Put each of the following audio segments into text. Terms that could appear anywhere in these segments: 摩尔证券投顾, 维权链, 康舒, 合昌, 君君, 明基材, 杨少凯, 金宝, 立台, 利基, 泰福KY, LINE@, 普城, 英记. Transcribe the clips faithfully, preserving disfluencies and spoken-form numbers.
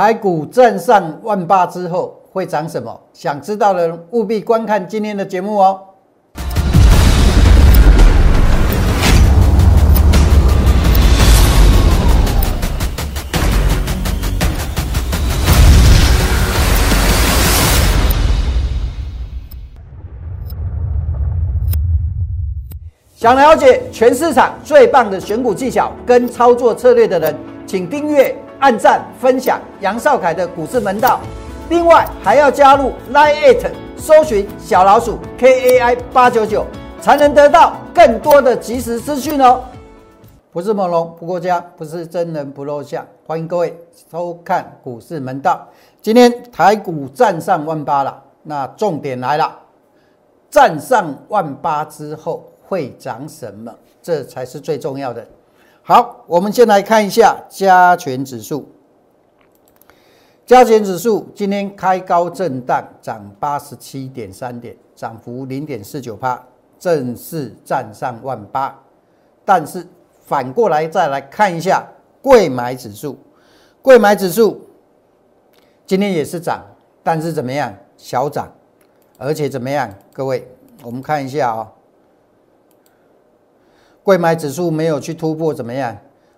台股站上万八之后会涨什么？想知道的人务必观看今天的节目哦。想了解全市场最棒的选股技巧跟操作策略的人，请订阅、按赞、分享杨少凯的股市门道。另外还要加入 LINE@ 搜寻小老鼠 K A I 八九九， 才能得到更多的即时资讯哦。不是猛龙不过家，不是真人不露相。欢迎各位收看股市门道。今天台股站上万八了，那重点来了，站上万八之后会涨什么？这才是最重要的。好，我们先来看一下加权指数。加权指数今天开高震荡，涨 八十七点三 点，涨幅 百分之零点四九， 正式站上万八。但是反过来再来看一下柜买指数，柜买指数今天也是涨，但是怎么样？小涨，而且怎么样？各位，我们看一下哦。柜买指数没有去突破怎么样？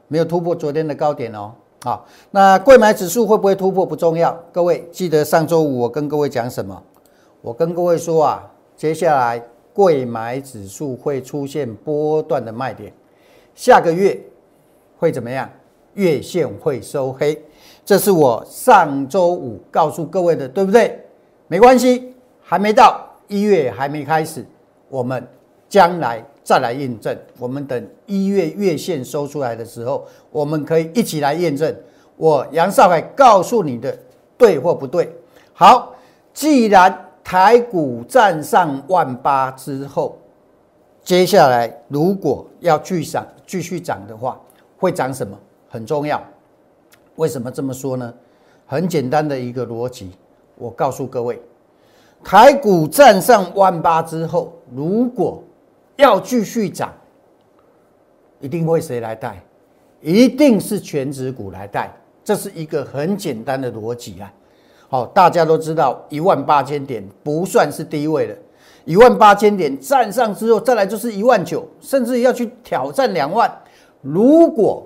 没有突破昨天的高点哦。好，那柜买指数会不会突破不重要，各位记得上周五我跟各位讲什么？我跟各位说啊，接下来柜买指数会出现波段的卖点，下个月会怎么样？月线会收黑，这是我上周五告诉各位的，对不对？没关系，还没到一月，还没开始，我们将来再来验证，我们等一月月线收出来的时候，我们可以一起来验证我杨少凯告诉你的对或不对。好，既然台股站上万八之后，接下来如果要继续继续涨的话，会涨什么很重要。为什么这么说呢？很简单的一个逻辑，我告诉各位，台股站上万八之后，如果要继续涨，一定会谁来带？一定是全指股来带，这是一个很简单的逻辑啊。好，大家都知道一万八千点不算是低位了，一万八千点站上之后，再来就是一万九，甚至要去挑战两万。如果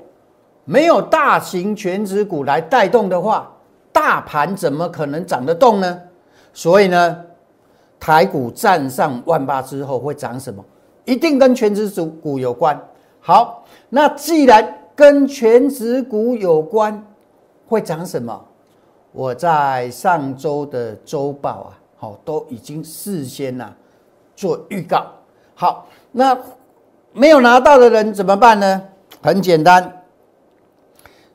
没有大型全指股来带动的话，大盘怎么可能涨得动呢？所以呢，台股站上万八之后会涨什么？一定跟全指股有关。好，那既然跟全指股有关，会涨什么？我在上周的周报啊，都已经事先啊做预告。好，那没有拿到的人怎么办呢？很简单，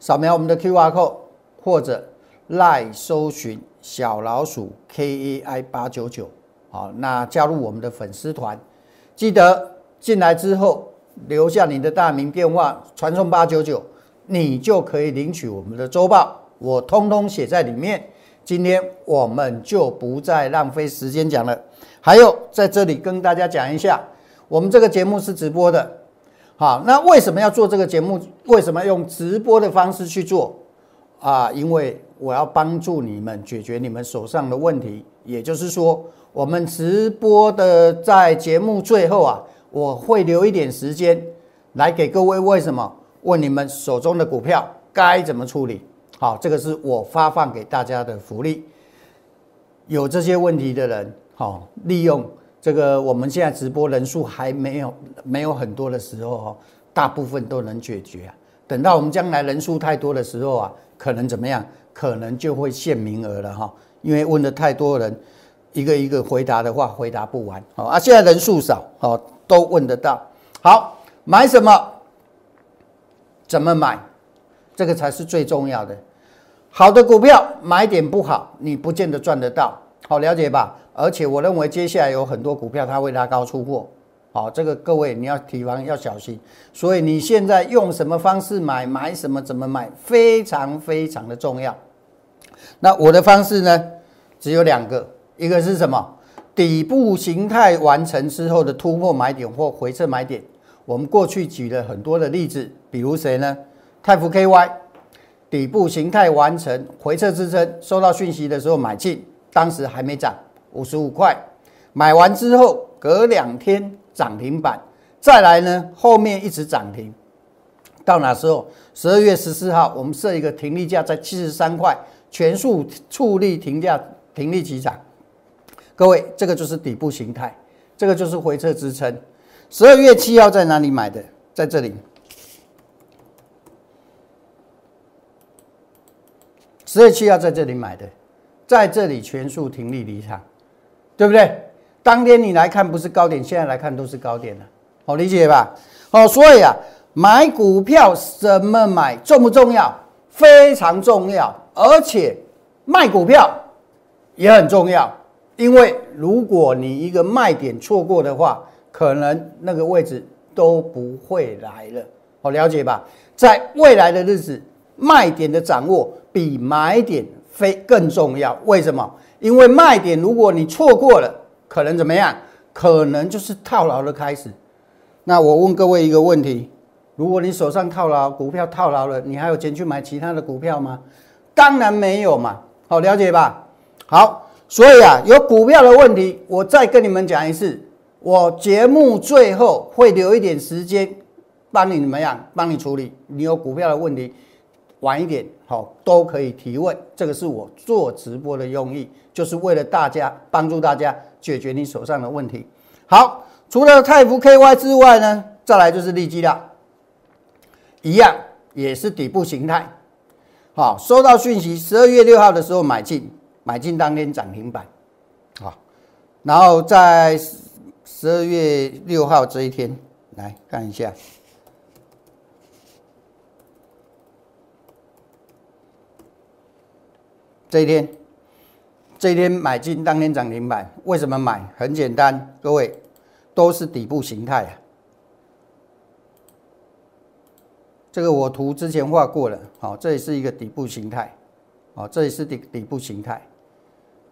扫描我们的 Q R code， 或者 LINE 搜寻小老鼠 K A I 八九九， 好，那加入我们的粉丝团。记得进来之后留下你的大名电话，传送八九九，你就可以领取我们的周报，我通通写在里面。今天我们就不再浪费时间讲了。还有在这里跟大家讲一下，我们这个节目是直播的。好，那为什么要做这个节目？为什么用直播的方式去做啊？因为我要帮助你们解决你们手上的问题，也就是说，我们直播的在节目最后啊，我会留一点时间来给各位为什么问你们手中的股票该怎么处理。好，这个是我发放给大家的福利。有这些问题的人，好，利用这个我们现在直播人数还没有没有很多的时候，大部分都能解决啊。等到我们将来人数太多的时候啊，可能怎么样？可能就会限名额了哈，因为问的太多人。一个一个回答的话，回答不完啊！现在人数少，都问得到。好，买什么？怎么买？这个才是最重要的。好的股票买点不好，你不见得赚得到。好，了解吧？而且我认为接下来有很多股票它会拉高出货。好，这个各位你要提防，要小心。所以你现在用什么方式买，买什么，怎么买，非常非常的重要。那我的方式呢，只有两个。一个是什么？底部形态完成之后的突破买点或回撤买点，我们过去举了很多的例子，比如谁呢？泰福 K Y 底部形态完成回撤支撑，收到讯息的时候买进，当时还没涨， 五十五块。买完之后，隔两天涨停板，再来呢，后面一直涨停，到哪时候？ 十二月十四号，我们设一个停利价在七十三块，全数矗立停价，停利起涨。各位，这个就是底部形态，这个就是回撤支撑。十二月七号在哪里买的？在这里。十二月七号在这里买的，在这里全数停利离场，对不对？当天你来看不是高点，现在来看都是高点了，好理解吧？好，所以啊。 买股票怎么买重不重要？非常重要，而且卖股票也很重要。因为如果你一个卖点错过的话，可能那个位置都不会来了。好，了解吧？在未来的日子，卖点的掌握比买点非更重要。为什么？因为卖点如果你错过了，可能怎么样？可能就是套牢的开始。那我问各位一个问题。 如果你手上套牢股票套牢了，你还有钱去买其他的股票吗？当然没有嘛。好，了解吧？好，所以啊，有股票的问题，我再跟你们讲一次。我节目最后会留一点时间，帮你怎么样？帮你处理。你有股票的问题，晚一点好都可以提问。这个是我做直播的用意，就是为了大家帮助大家解决你手上的问题。好，除了泰福 K Y 之外呢，再来就是利基啦。 一样也是底部形态，好，收到讯息， 十二月六号的时候买进，买进当天涨停板，好，然后在十二月六号这一天来看一下，这一天，这一天买进当天涨停板，为什么买？很简单，各位都是底部形态啊。 这个我图之前画过了，好，这也是一个底部形态，好，这也是底底部形态，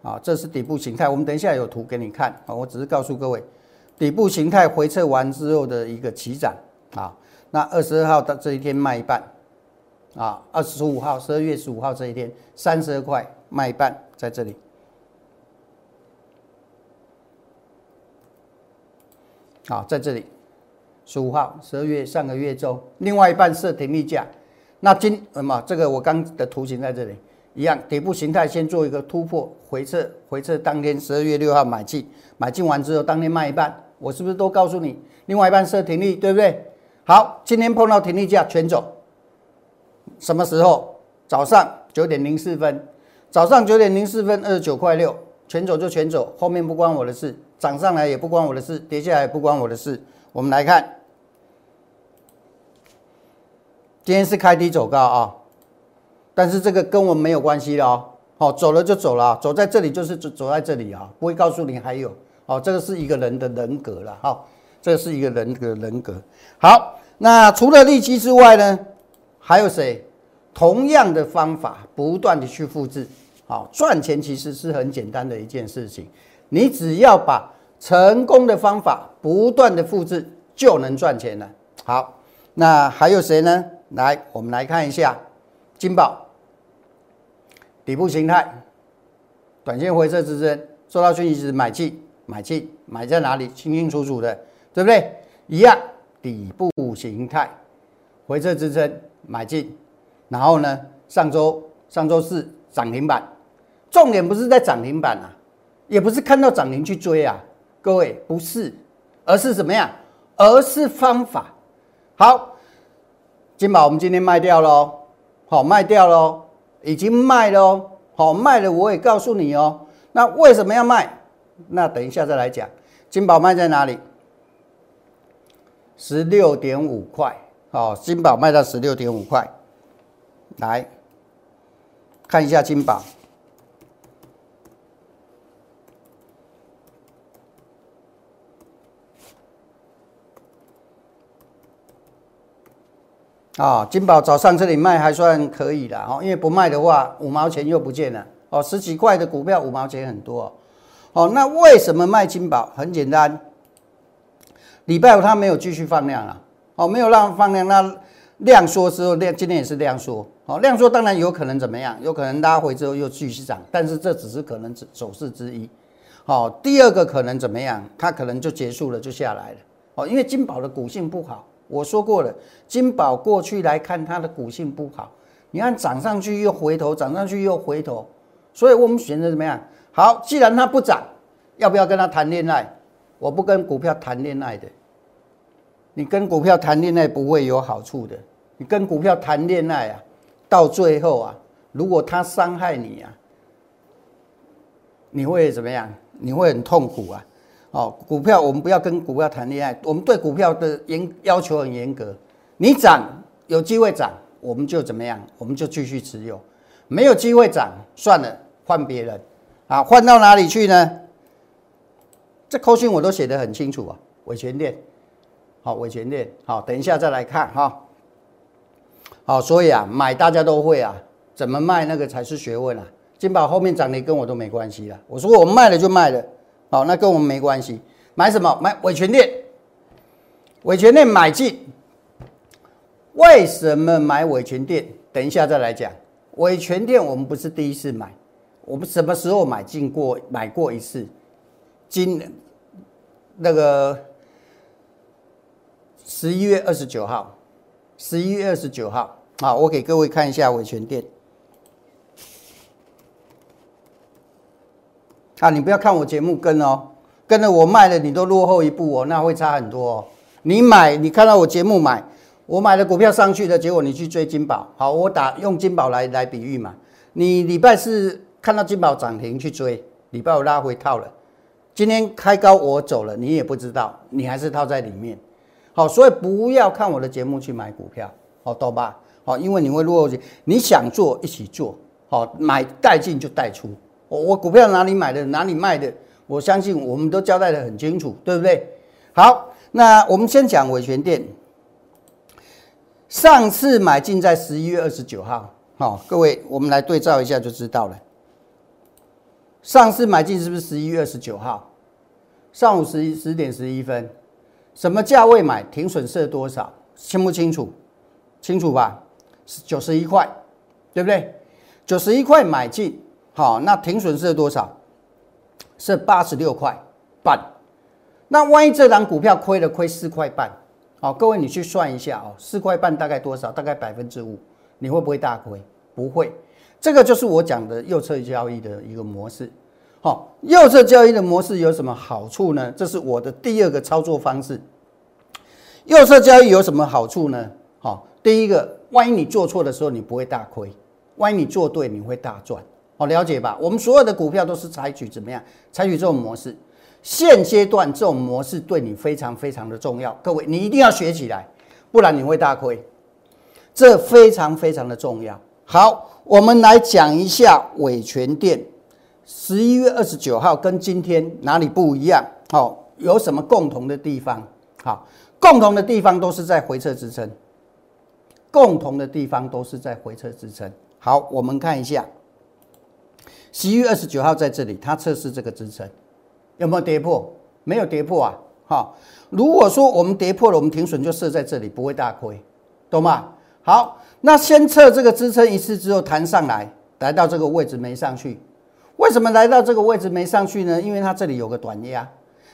好，这是底部形态，我们等一下有图给你看，好，我只是告诉各位，底部形态回撤完之后的一个起涨，啊，那二十二号到这一天卖一半，啊， 二十五号十二月十五号这一天三十二块卖一半，在这里，好，在这里。 十五号， 十二月上个月中，另外一半设停利价。那今呃嘛，这个我刚的图形在这里一样，底部形态先做一个突破回撤，回撤当天十二月六号买进，买进完之后当天卖一半，我是不是都告诉你，另外一半设停利，对不对？好，今天碰到停利价全走，什么时候？早上九点零四分，早上九点零四分二十九块六，全走就全走，后面不关我的事，涨上来也不关我的事，跌下来也不关我的事。我们来看。 今天是开低走高啊，但是这个跟我们没有关系了哦。好，走了就走了，走在这里就是走走在这里啊，不会告诉你还有。好，这个是一个人的人格了哈，这是一个人的人格。好，那除了利基之外呢，还有谁？同样的方法不断的去复制。好，赚钱其实是很简单的一件事情，你只要把成功的方法不断的复制，就能赚钱了。好，那还有谁呢？ 来，我们来看一下金宝底部形态，短线回撤支撑，收到讯息时买进，买进，买在哪里？清清楚楚的，对不对？一样底部形态，回撤支撑，买进，然后呢，上周上周四涨停板，重点不是在涨停板啊，也不是看到涨停去追啊，各位不是，而是怎么样？而是方法好。 金宝，我们今天卖掉喽，好，卖掉喽，已经卖喽，好，卖了我也告诉你哦。那为什么要卖？那等一下再来讲。金宝卖在哪里？ 十六点五 块，好，金宝卖到 十六点五 块。来看一下金宝，啊、哦，金宝早上这里卖还算可以啦，哦，因为不卖的话，五毛钱又不见了，哦，十几块的股票五毛钱很多哦，哦，那为什么卖金宝？很简单，礼拜五它没有继续放量了，哦，没有让放量，那量缩之后，量今天也是量缩，好、哦，量缩当然有可能怎么样？有可能拉回之后又继续涨，但是这只是可能走势之一。好、哦，第二个可能怎么样？它可能就结束了，就下来了。哦，因为金宝的股性不好，我说过了，金宝过去来看它的股性不好，你看涨上去又回头，涨上去又回头，所以我们选择怎么样？好，既然它不涨，要不要跟它谈恋爱？我不跟股票谈恋爱的。你跟股票谈恋爱不会有好处的。你跟股票谈恋爱啊，到最后啊，如果它伤害你啊，你会怎么样？你会很痛苦啊！哦，股票我们不要跟股票谈恋爱，我们对股票的严要求很严格。你涨有机会涨，我们就怎么样？我们就继续持有；没有机会涨，算了，换别人啊！换到哪里去呢？这扣讯我都写得很清楚啊，维权链，好、哦，维权链，好、哦，等一下再来看哈。哦好，所以啊，买大家都会啊，怎么卖那个才是学问啊。金宝后面涨跌跟我都没关系了，我说我卖了就卖了，好，那跟我们没关系。买什么？买维权链，维权链买进。为什么买维权链？等一下再来讲。维权链我们不是第一次买，我们什么时候买进过？买过一次，今那个十一月二十九号。十一月二十九号，好，我给各位看一下维权店。啊，你不要看我节目跟哦，跟了我卖了你都落后一步哦，那会差很多哦。你买，你看到我节目买，我买的股票上去的结果你去追金宝，好，我打用金宝来来比喻嘛。你礼拜四看到金宝涨停去追，礼拜五拉回套了，今天开高我走了，你也不知道，你还是套在里面。好，所以不要看我的节目去买股票，好，懂吧？好，因为你会落后，你想做一起做，好，买带进就带出。我我股票哪里买的，哪里卖的，我相信我们都交代得很清楚，对不对？好，那我们先讲维权店。上次买进在十一月二十九号，好，各位我们来对照一下就知道了。上次买进是不是十一月二十九号？上午十十点十一分。什么价位买？停损设多少？清不清楚？清楚吧？九十一块，对不对？九十一块买进，好，那停损设多少？设八十六块半。那万一这档股票亏了，亏四块半，好，各位你去算一下哦，四块半大概多少？大概百分之五，你会不会大亏？不会，这个就是我讲的右侧交易的一个模式。好，右侧交易的模式有什么好处呢？这是我的第二个操作方式。右侧交易有什么好处呢？好，第一个，万一你做错的时候，你不会大亏；万一你做对，你会大赚。好，了解吧？我们所有的股票都是采取怎么样？采取这种模式。现阶段这种模式对你非常非常的重要，各位你一定要学起来，不然你会大亏。这非常非常的重要。好，我们来讲一下维权店。十一月二十九号跟今天哪里不一样？好、哦，有什么共同的地方？好，共同的地方都是在回撤支撑，共同的地方都是在回撤支撑。好，我们看一下，十一月二十九号在这里，它测试这个支撑有没有跌破？没有跌破啊！好、哦，如果说我们跌破了，我们停损就设在这里，不会大亏，懂吗？好，那先测这个支撑一次之后弹上来，来到这个位置没上去。为什么来到这个位置没上去呢？因为它这里有个短压，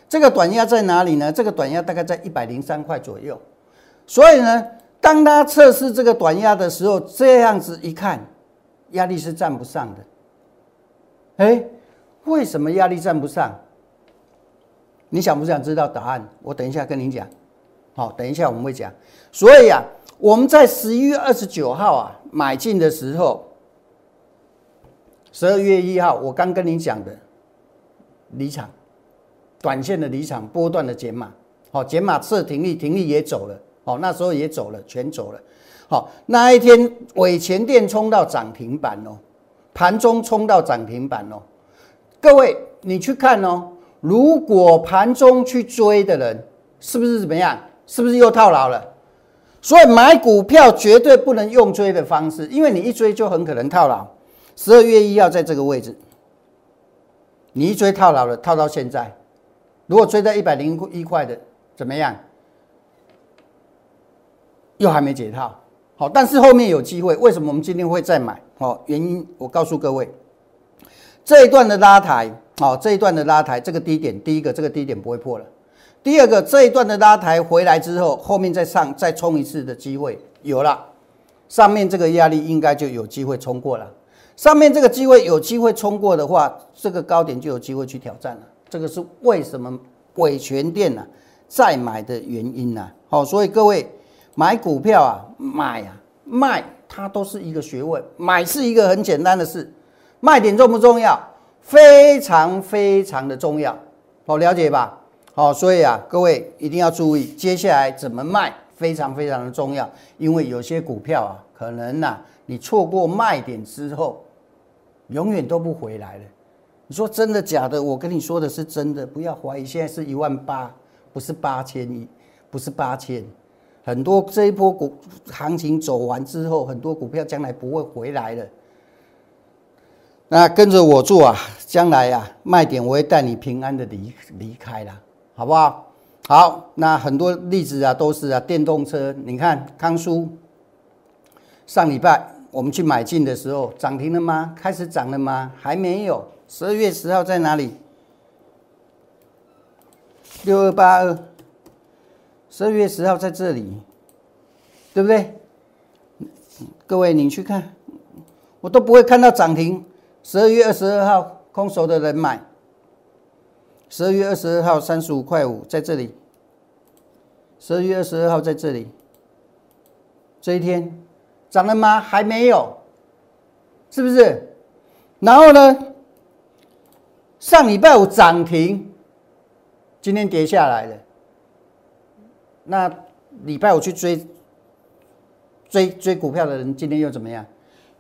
这个短压在哪里呢？这个短压大概在一百零三块左右。所以呢，当它测试这个短压的时候，这样子一看，压力是站不上的。哎，为什么压力站不上？你想不想知道答案？我等一下跟你讲。好，等一下我们会讲。所以啊，我们在十一月二十九号啊买进的时候。十二月一号，我刚跟你讲的离场，短线的离场，波段的减码，好，减码设停利，停利也走了，好，那时候也走了，全走了，好，那一天尾前店冲到涨停板哦，盘中冲到涨停板哦，各位你去看哦，如果盘中去追的人，是不是怎么样？是不是又套牢了？所以买股票绝对不能用追的方式，因为你一追就很可能套牢。十二月一号在这个位置，你一追套牢了，套到现在。如果追在一百零一块的，怎么样？又还没解套，好，但是后面有机会，为什么我们今天会再买？哦，原因我告诉各位，这一段的拉抬，哦，这一段的拉抬，这个低点，第一个这个低点不会破了，第二个这一段的拉抬回来之后，后面再上再冲一次的机会有了，上面这个压力应该就有机会冲过了，上面这个机会有机会冲过的话，这个高点就有机会去挑战了，这个是为什么伟诠电呢、啊、再买的原因呢、啊？好、哦，所以各位。买股票啊，买啊，卖，它都是一个学问。买是一个很简单的事，卖点重不重要？非常非常的重要，好，了解吧？好，所以啊，各位一定要注意，接下来怎么卖，非常非常的重要。因为有些股票啊，可能啊，你错过卖点之后，永远都不回来了。你说真的假的？我跟你说的是真的，不要怀疑。现在是一万八，不是八千一，不是八千。很多这一波股行情走完之后，很多股票将来不会回来了。那跟着我做啊，将来啊卖点我会带你平安的离离开啦，好不好？好，那很多例子啊都是啊电动车，你看康舒上礼拜我们去买进的时候涨停了吗？开始涨了吗？还没有。十二月十号在哪里？六二八二。十二月十号在这里，对不对？各位，你去看，我都不会看到涨停。十二月二十二号，空手的人买。十二月二十二号三十五块五在这里。十二月二十二号在这里。这一天涨了吗？还没有，是不是？然后呢，上礼拜五涨停，今天跌下来了。那礼拜我去追追追股票的人，今天又怎么样？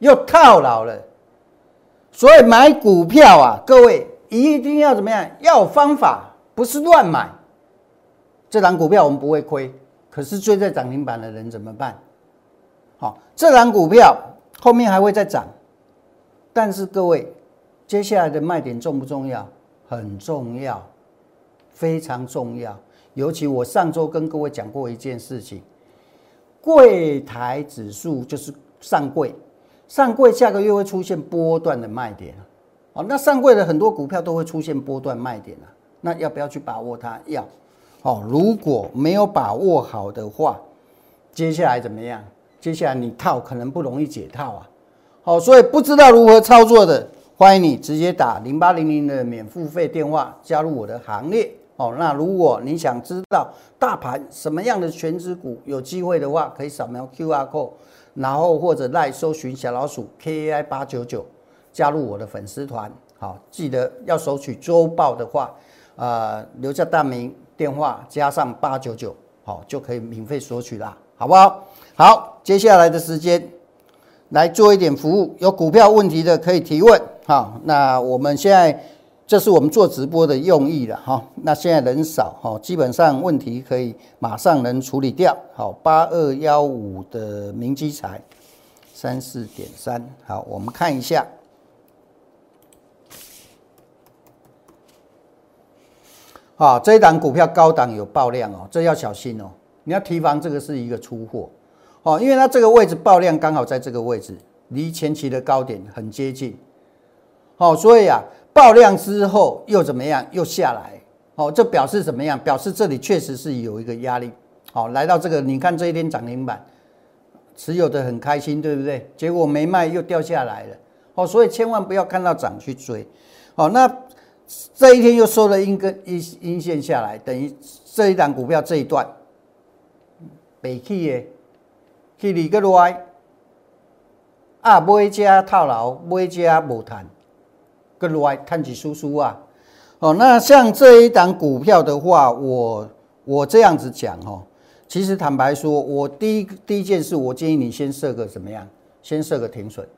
又套牢了。所以买股票啊，各位一定要怎么样？要有方法，不是乱买。这档股票我们不会亏，可是追在涨停板的人怎么办？好，这档股票后面还会再涨，但是各位接下来的卖点重不重要？很重要，非常重要。尤其我上周跟各位讲过一件事情，柜台指数就是上柜，上柜下个月会出现波段的卖点，哦，那上柜的很多股票都会出现波段卖点啊，那要不要去把握它？要，哦，如果没有把握好的话，接下来怎么样？接下来你套可能不容易解套啊，好，哦，所以不知道如何操作的，欢迎你直接打零八零零的免付费电话加入我的行列。哦，那如果你想知道大盘什么样的全指股有机会的话，可以扫描 Q R code， 然后或者 LINE 搜寻小老鼠 K A I 八九九， 加入我的粉丝团。好，记得要索取周报的话，呃，留下大名、电话加上八九九，好，就可以免费索取啦，好不好？好，接下来的时间来做一点服务，有股票问题的可以提问。好，那我们现在。这是我们做直播的用意了哈，那现在人少哈，基本上问题可以马上能处理掉。好，八二幺五的明基材三四点三，好，我们看一下。好，这一档股票高档有爆量哦，这要小心哦，你要提防这个是一个出货哦，因为它这个位置爆量刚好在这个位置，离前期的高点很接近。好，所以啊。爆量之后又怎么样？又下来，哦，这表示怎么样？表示这里确实是有一个压力，好，来到这个，你看这一天涨停板，持有的很开心，对不对？结果没卖又掉下来了，哦，所以千万不要看到涨去追，好，那这一天又收了阴根阴阴线下来，等于这一档股票这一段，北起的，去里个来，啊，买家套牢，买家无赚。跟罗爱看起叔叔啊，哦，那像这一档股票的话，我我这样子讲哦，其实坦白说，我第一第一件事，我建议你先设个怎么样？先设个停损。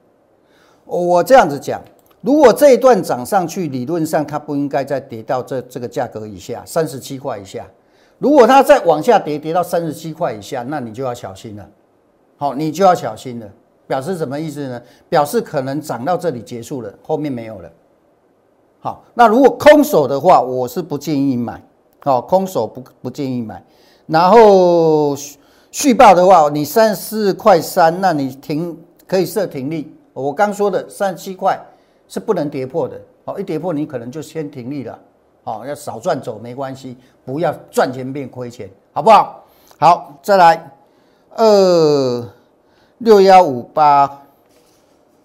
我这样子讲，如果这一段涨上去，理论上它不应该再跌到这这个价格以下，三十七块以下。如果它再往下跌，跌到三十七块以下，那你就要小心了。好，你就要小心了。表示什么意思呢？表示可能涨到这里结束了，后面没有了。好，那如果空手的话，我是不建议买。好，空手不不建议买。然后续报的话，你三十四块三，那你停可以设停利。我刚说的三十七块是不能跌破的，一跌破你可能就先停利了，要少赚走没关系，不要赚钱变亏钱，好不好？好，再来二六幺五八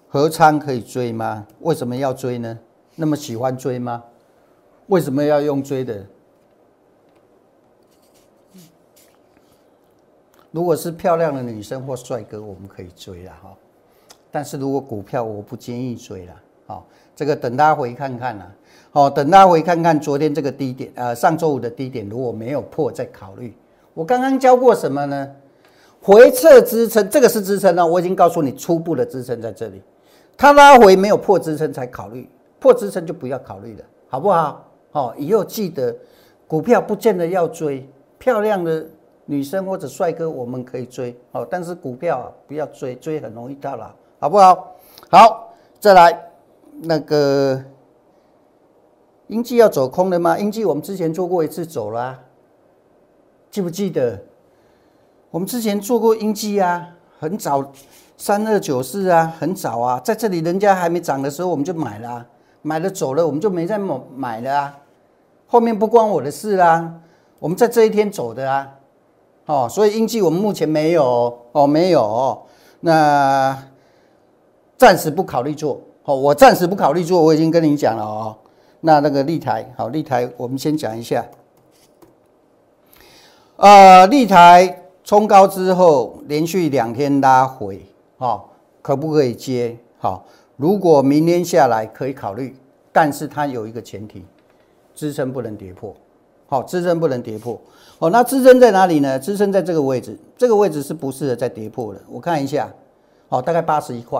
合昌可以追吗？为什么要追呢？那么喜欢追吗？为什么要用追的？如果是漂亮的女生或帅哥，我们可以追啦，但是如果股票我不建议追啦，好，这个等大家回看看啦，好，等大家回看看昨天这个低点，呃，上周五的低点如果没有破再考虑。我刚刚教过什么呢？回撤支撑，这个是支撑呢，我已经告诉你初步的支撑在这里，它拉回没有破支撑才考虑，破支撑就不要考虑了，好不好？好，以后记得股票不见得要追，漂亮的女生或者帅哥我们可以追，但是股票、啊、不要追，追很容易套牢，好不好？好，再来那个英记要走空了吗？英记我们之前做过一次走啦、啊，记不记得？我们之前做过英记啊，很早三二九四啊，很早啊，在这里人家还没涨的时候我们就买了、啊，买了走了我们就没再买了啊，后面不关我的事啦、啊，我们在这一天走的啊。哦、所以英记我们目前没有、哦、没有、哦、那暂时不考虑做、哦、我暂时不考虑做，我已经跟你讲了、哦、那那个立台，好，立台我们先讲一下，呃，立台冲高之后连续两天拉回、哦、可不可以接、哦、如果明天下来可以考虑，但是它有一个前提，支撑不能跌破，好，支撑不能跌破。哦，那支撑在哪里呢？支撑在这个位置，这个位置是不适合再跌破的。我看一下，哦，大概八十一块，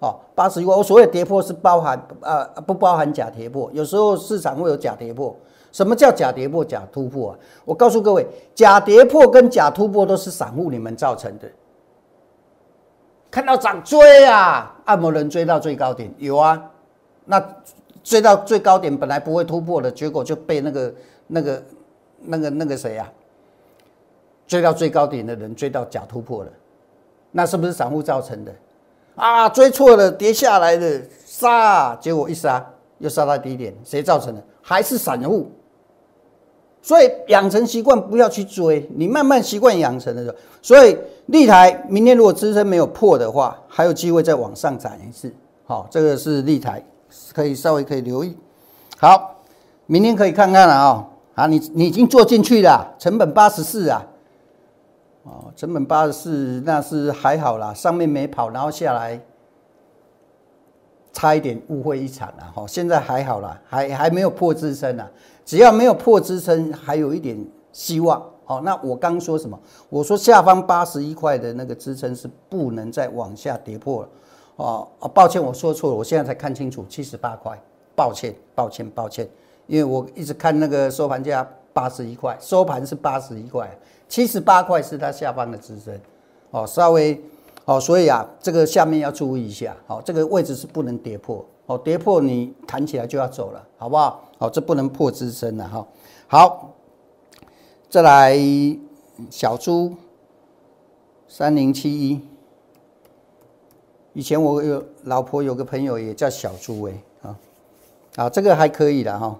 哦，八十一块。我所谓跌破是包含呃不包含假跌破，有时候市场会有假跌破。什么叫假跌破、假突破啊？我告诉各位，假跌破跟假突破都是散户你们造成的。看到涨追啊，按摩人追到最高点有啊，那追到最高点本来不会突破的，结果就被那个。那个、那个、那个谁啊？追到最高点的人追到假突破了，那是不是散户造成的？啊，追错了，跌下来了，杀！结果一杀又杀到低点，谁造成的？还是散户。所以养成习惯，不要去追，你慢慢习惯养成的时候。所以立台明天如果支撑没有破的话，还有机会再往上涨一次。好、哦，这个是立台，可以稍微可以留意。好，明天可以看看了啊、哦。啊，你你已经做进去了、啊，成本八十四啊，哦，成本八十四那是还好啦，上面没跑，然后下来，差一点误会一场啦，哦，现在还好啦，还还没有破支撑啦，只要没有破支撑，还有一点希望，哦，那我刚说什么？我说下方八十一块的那个支撑是不能再往下跌破了，哦，哦抱歉我说错了，我现在才看清楚七十八块，抱歉抱歉抱歉。因为我一直看那个收盘价八十一块，收盘是八十一块，七十八块是它下方的支撑，哦，稍微，哦，所以啊，这个下面要注意一下，哦，这个位置是不能跌破，哦，跌破你弹起来就要走了，好不好？哦，这不能破支撑了哈。好，再来小猪三零七一，以前我有老婆有个朋友也叫小猪哎、欸，啊，啊，这个还可以了哈。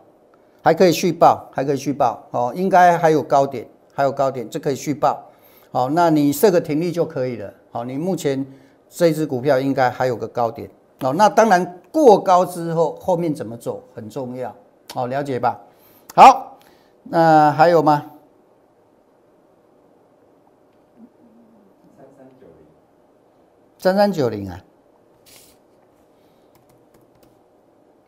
还可以续报，还可以续报、哦、应该还有高点，还有高点，这可以续报。好、哦，那你设个停利就可以了。好、哦，你目前这支股票应该还有个高点。好、哦，那当然过高之后，后面怎么走很重要。好、哦，了解吧？好，那还有吗？三三九零，三三九零啊。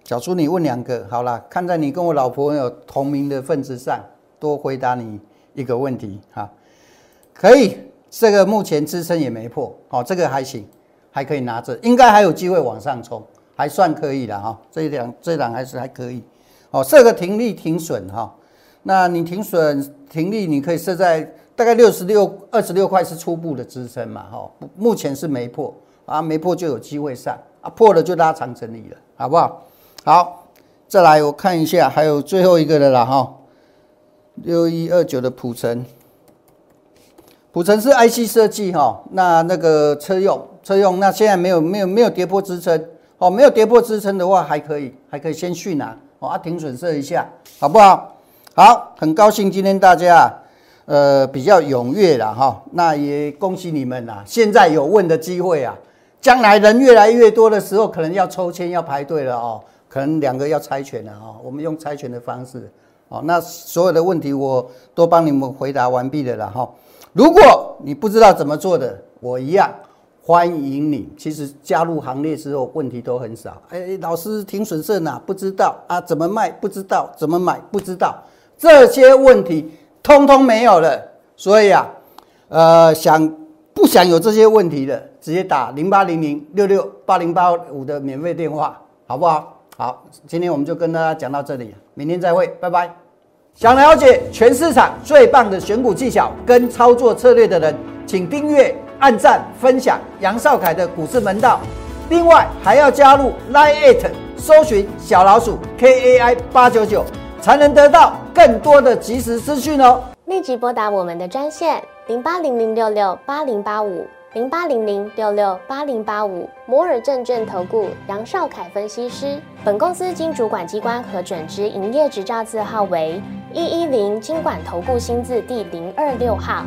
小猪，你问两个好啦，看在你跟我老婆有同名的份子上，多回答你一个问题哈。可以，这个目前支撑也没破，哦，这个还行，还可以拿着，应该还有机会往上冲，还算可以啦哈、哦。这一档这一档还是还可以，哦，设个停利停损哈、哦。那你停损停利，你可以设在大概六十六二十六块是初步的支撑嘛哈、哦，目前是没破啊，没破就有机会上啊，破了就拉长整理了，好不好？好，再来我看一下，还有最后一个的啦哈，六一二九的普城，虎城是 I C 设计哈，那那个车用车用，那现在没有没有没有跌破支撑哦，没有跌破支撑的话还可以还可以先续拿哦，啊停损设一下好不好？好，很高兴今天大家呃比较踊跃啦哈，那也恭喜你们啦，现在有问的机会啊，将来人越来越多的时候，可能要抽签要排队了哦，可能两个要猜拳了哦，我们用猜拳的方式。好，那所有的问题我都帮你们回答完毕了啦哈。如果你不知道怎么做的，我一样欢迎你。其实加入行列之后，问题都很少。哎、欸，老师停损设哪不知道啊？怎么卖不知道？怎么买不知道？这些问题通通没有了。所以啊，呃，想不想有这些问题的，直接打零八零零六六八零八五的免费电话，好不好？好，今天我们就跟大家讲到这里，明天再会，拜拜。想了解全市场最棒的选股技巧跟操作策略的人，请订阅、按赞、分享杨少凯的股市门道。另外还要加入 LINE@ 搜寻小老鼠 K A I 八九九， 才能得到更多的即时资讯哦。立即拨打我们的专线零八零零六六八零八五。零八零零六六八零八五，摩尔证券投顾杨少凯分析师。本公司经主管机关核准之营业执照字号为一一零金管投顾新字第零二六号。